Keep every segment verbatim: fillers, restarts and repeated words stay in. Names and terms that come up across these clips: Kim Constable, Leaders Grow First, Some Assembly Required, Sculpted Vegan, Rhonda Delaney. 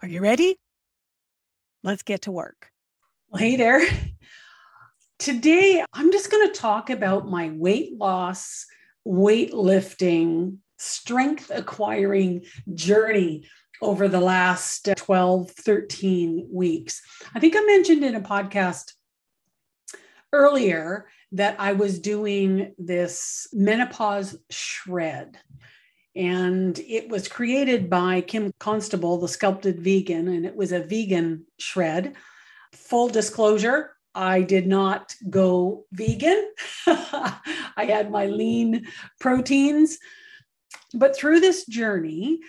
Are you ready? Let's get to work. Well, hey there. Today, I'm just going to talk about my weight loss, weightlifting, strength acquiring journey over the last twelve, thirteen weeks. I think I mentioned in a podcast earlier that I was doing this menopause shred. And it was created by Kim Constable, the Sculpted Vegan, and it was a vegan shred. Full disclosure, I did not go vegan. I had my lean proteins. But through this journey,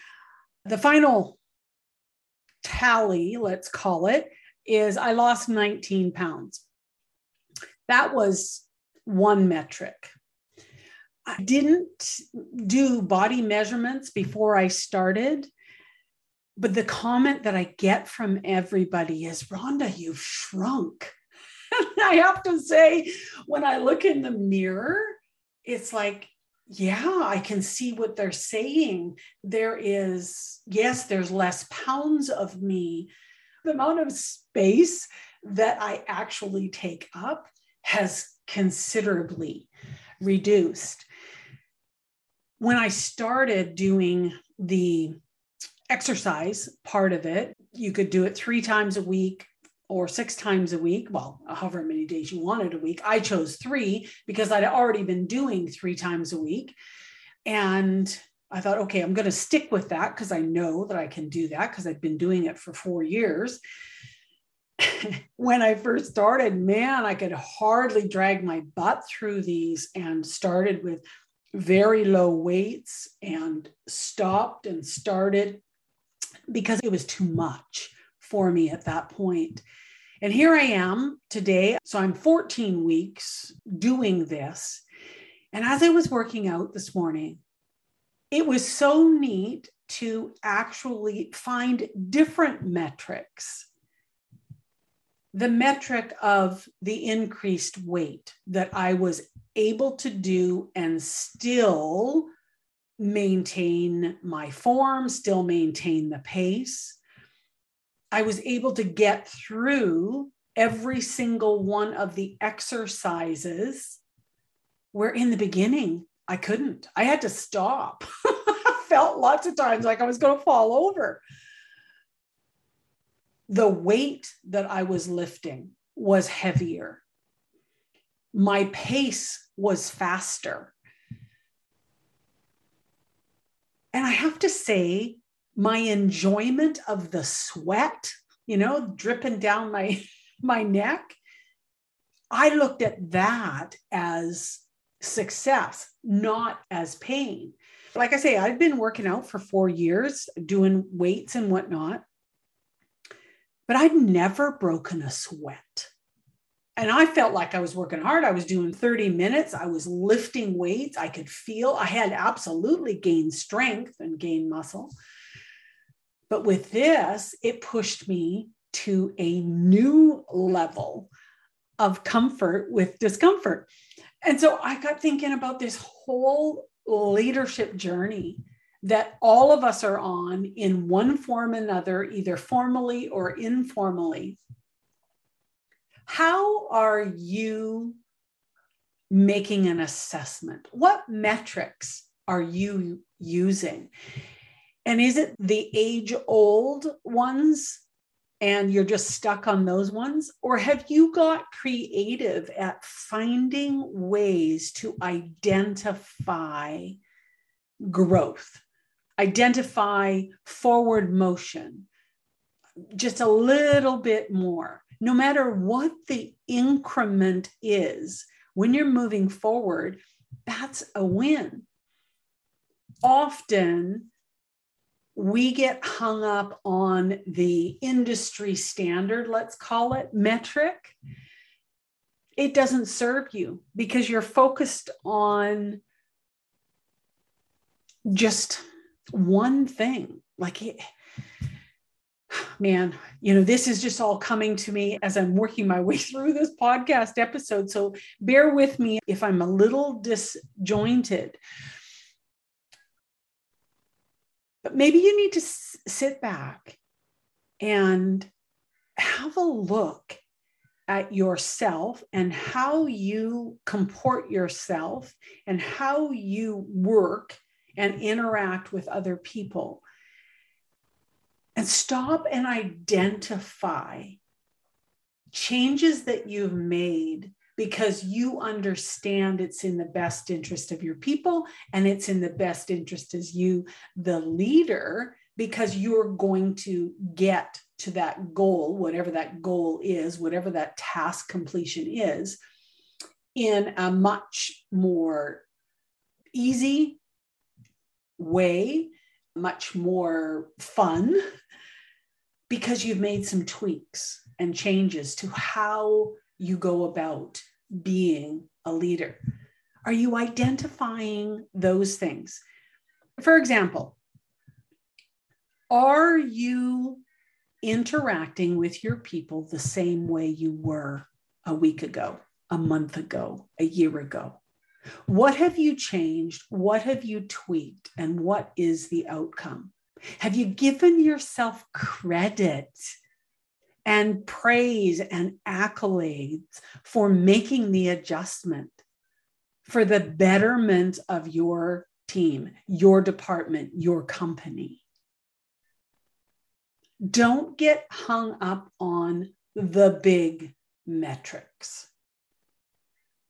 the final tally, let's call it, is I lost nineteen pounds. That was one metric. I didn't do body measurements before I started, but the comment that I get from everybody is, "Rhonda, you've shrunk." And I have to say, when I look in the mirror, it's like, yeah, I can see what they're saying. There is, yes, there's less pounds of me. The amount of space that I actually take up has considerably reduced. When I started doing the exercise part of it, you could do it three times a week or six times a week, well, however many days you wanted a week. I chose three because I'd already been doing three times a week. And I thought, okay, I'm going to stick with that because I know that I can do that because I've been doing it for four years. When I first started, man, I could hardly drag my butt through these and started with very low weights and stopped and started because it was too much for me at that point. And here I am today. So I'm fourteen weeks doing this. And as I was working out this morning, it was so neat to actually find different metrics. The metric of the increased weight that I was able to do and still maintain my form, still maintain the pace. I was able to get through every single one of the exercises where in the beginning I couldn't. I had to stop. I felt lots of times like I was going to fall over. The weight that I was lifting was heavier. My pace was faster. And I have to say, my enjoyment of the sweat, you know, dripping down my, my neck, I looked at that as success, not as pain. Like I say, I've been working out for four years, doing weights and whatnot. But I'd never broken a sweat. And I felt like I was working hard. I was doing thirty minutes. I was lifting weights. I could feel I had absolutely gained strength and gained muscle. But with this, it pushed me to a new level of comfort with discomfort. And so I got thinking about this whole leadership journey that all of us are on in one form or another, either formally or informally. How are you making an assessment? What metrics are you using? And is it the age-old ones and you're just stuck on those ones? Or have you got creative at finding ways to identify growth, identify forward motion, just a little bit more? No matter what the increment is, when you're moving forward, that's a win. Often, we get hung up on the industry standard, let's call it, metric. It doesn't serve you because you're focused on just one thing. Like, it, man, you know, this is just all coming to me as I'm working my way through this podcast episode. So bear with me if I'm a little disjointed. But maybe you need to sit back and have a look at yourself and how you comport yourself and how you work and interact with other people. And stop and identify changes that you've made because you understand it's in the best interest of your people and it's in the best interest as you, the leader, because you're going to get to that goal, whatever that goal is, whatever that task completion is, in a much more easy way, much more fun, because you've made some tweaks and changes to how you go about being a leader. Are you identifying those things? For example, are you interacting with your people the same way you were a week ago, a month ago, a year ago? What have you changed? What have you tweaked? And what is the outcome? Have you given yourself credit and praise and accolades for making the adjustment for the betterment of your team, your department, your company? Don't get hung up on the big metrics.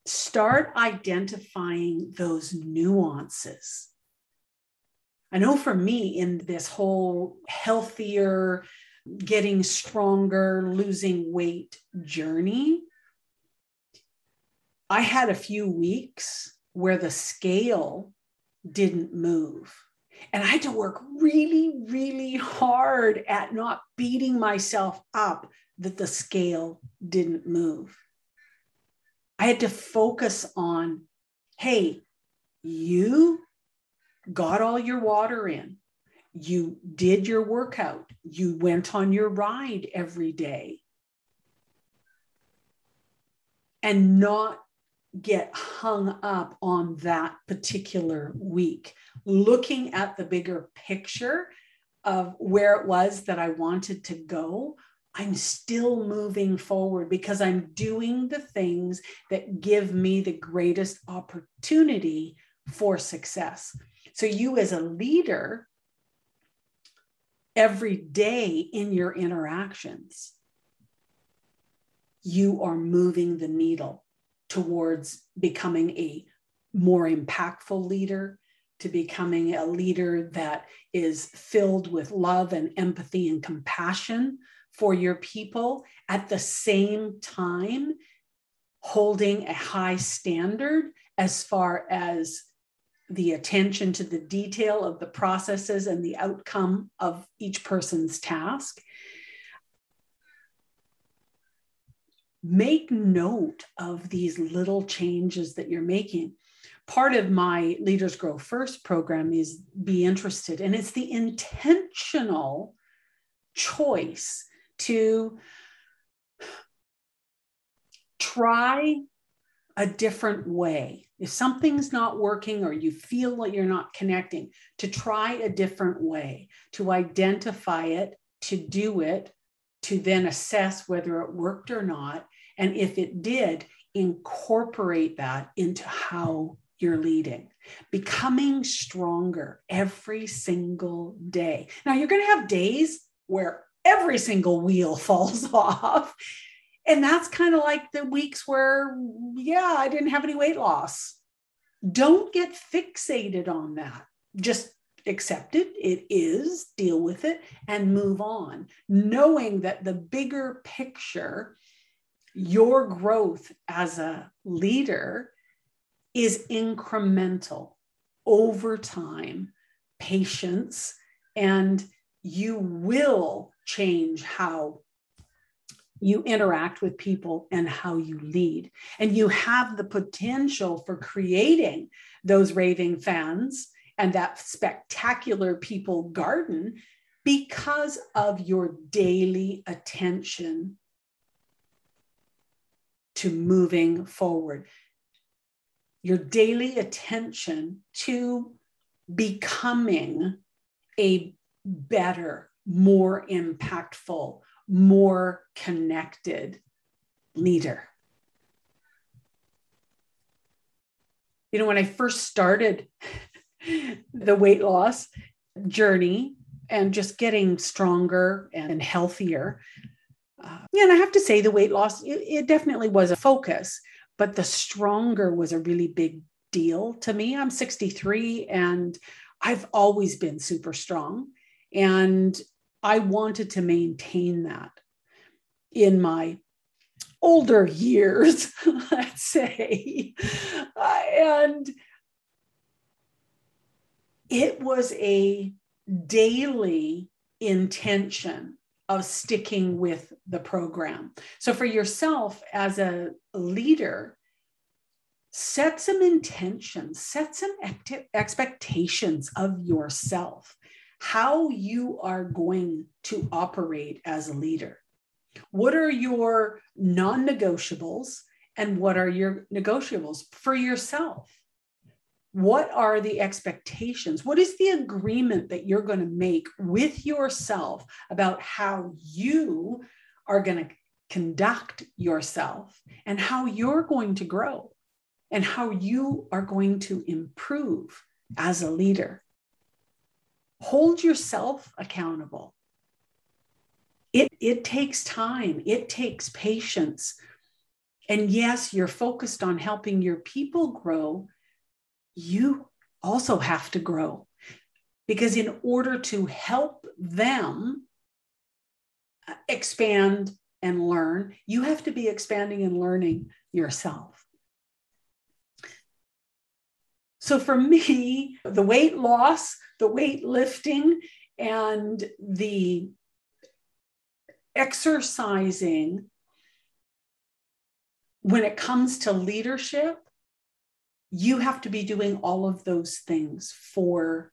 Start identifying those nuances. I know for me, in this whole healthier, getting stronger, losing weight journey, I had a few weeks where the scale didn't move. And I had to work really, really hard at not beating myself up that the scale didn't move. I had to focus on, hey, you got all your water in. You did your workout. You went on your ride every day. And not get hung up on that particular week. Looking at the bigger picture of where it was that I wanted to go, I'm still moving forward because I'm doing the things that give me the greatest opportunity for success. So you as a leader, every day in your interactions, you are moving the needle towards becoming a more impactful leader, to becoming a leader that is filled with love and empathy and compassion for your people, at the same time holding a high standard as far as the attention to the detail of the processes and the outcome of each person's task. Make note of these little changes that you're making. Part of my Leaders Grow First program is Be Interested, and it's the intentional choice to try a different way. If something's not working or you feel like you're not connecting, to try a different way, to identify it, to do it, to then assess whether it worked or not. And if it did, incorporate that into how you're leading, becoming stronger every single day. Now, you're going to have days where every single wheel falls off. And that's kind of like the weeks where, yeah, I didn't have any weight loss. Don't get fixated on that. Just accept it. It is, deal with it and move on, knowing that the bigger picture, your growth as a leader is incremental over time, patience, and you will change how you interact with people and how you lead. And you have the potential for creating those raving fans and that spectacular people garden because of your daily attention to moving forward. Your daily attention to becoming a better, more impactful, more connected leader. You know, when I first started the weight loss journey and just getting stronger and healthier, uh, and I have to say the weight loss, it, it definitely was a focus, but the stronger was a really big deal to me. I'm sixty-three and I've always been super strong, and I wanted to maintain that in my older years, let's say. Uh, and it was a daily intention of sticking with the program. So for yourself as a leader, set some intentions, set some ex- expectations of yourself, how you are going to operate as a leader. What are your non-negotiables and what are your negotiables for yourself? What are the expectations? What is the agreement that you're going to make with yourself about how you are going to conduct yourself and how you're going to grow and how you are going to improve as a leader? Hold yourself accountable. It, it takes time. It takes patience. And yes, you're focused on helping your people grow. You also have to grow, because in order to help them expand and learn, you have to be expanding and learning yourself. So for me, the weight loss, the weight lifting, and the exercising, when it comes to leadership, you have to be doing all of those things for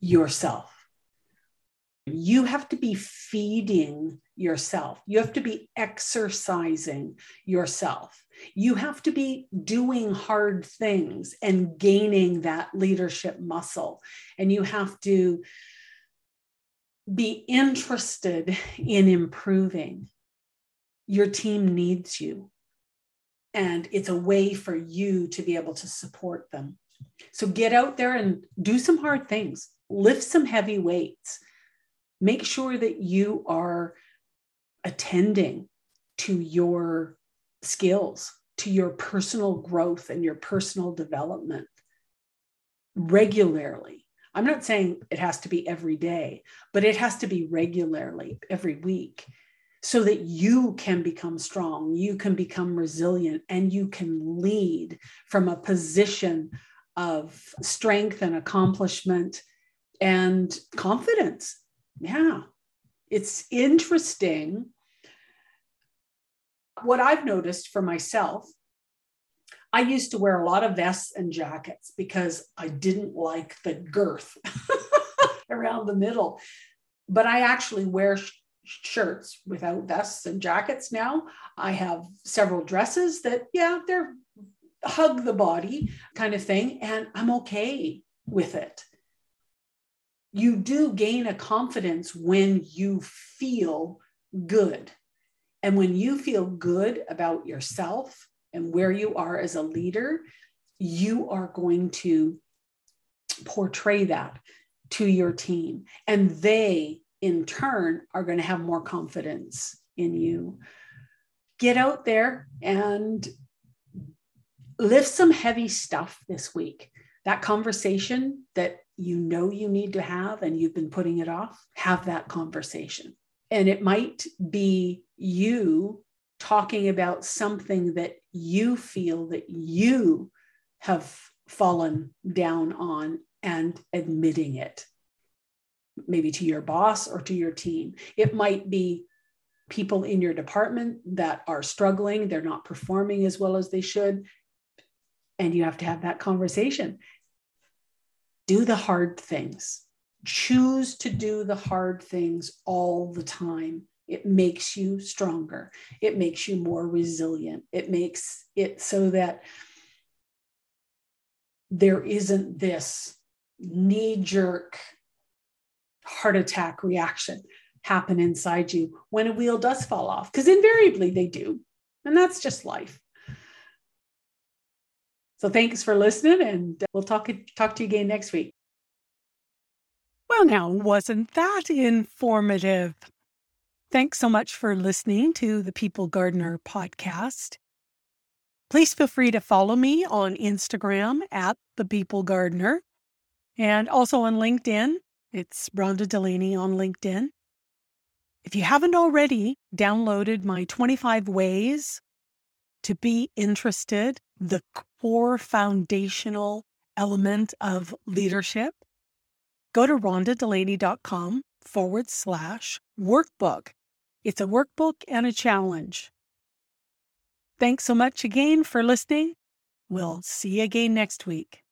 yourself. You have to be feeding yourself. You have to be exercising yourself. You have to be doing hard things and gaining that leadership muscle. And you have to be interested in improving. Your team needs you. And it's a way for you to be able to support them. So get out there and do some hard things. Lift some heavy weights. Make sure that you are attending to your skills, to your personal growth and your personal development regularly. I'm not saying it has to be every day, but it has to be regularly every week so that you can become strong, you can become resilient, and you can lead from a position of strength and accomplishment and confidence. Yeah, it's interesting. What I've noticed for myself, I used to wear a lot of vests and jackets because I didn't like the girth around the middle. But I actually wear sh- shirts without vests and jackets now. I have several dresses that, yeah, they're hug the body kind of thing, and I'm okay with it. You do gain a confidence when you feel good. And when you feel good about yourself and where you are as a leader, you are going to portray that to your team, and they in turn are going to have more confidence in you. Get out there and lift some heavy stuff this week. That conversation that you know you need to have and you've been putting it off, have that conversation. And it might be you talking about something that you feel that you have fallen down on and admitting it, maybe to your boss or to your team. It might be people in your department that are struggling, they're not performing as well as they should, and you have to have that conversation. Do the hard things. Choose to do the hard things all the time. It makes you stronger. It makes you more resilient. It makes it so that there isn't this knee-jerk heart attack reaction happen inside you when a wheel does fall off, because invariably they do. And that's just life. So thanks for listening, and we'll talk, talk to you again next week. Well, now, wasn't that informative? Thanks so much for listening to the People Gardener podcast. Please feel free to follow me on Instagram at The People Gardener, and also on LinkedIn. It's Rhonda Delaney on LinkedIn. If you haven't already downloaded my twenty-five Ways to Be Interested, the core foundational element of leadership, go to rhonda delaney dot com forward slash workbook. It's a workbook and a challenge. Thanks so much again for listening. We'll see you again next week.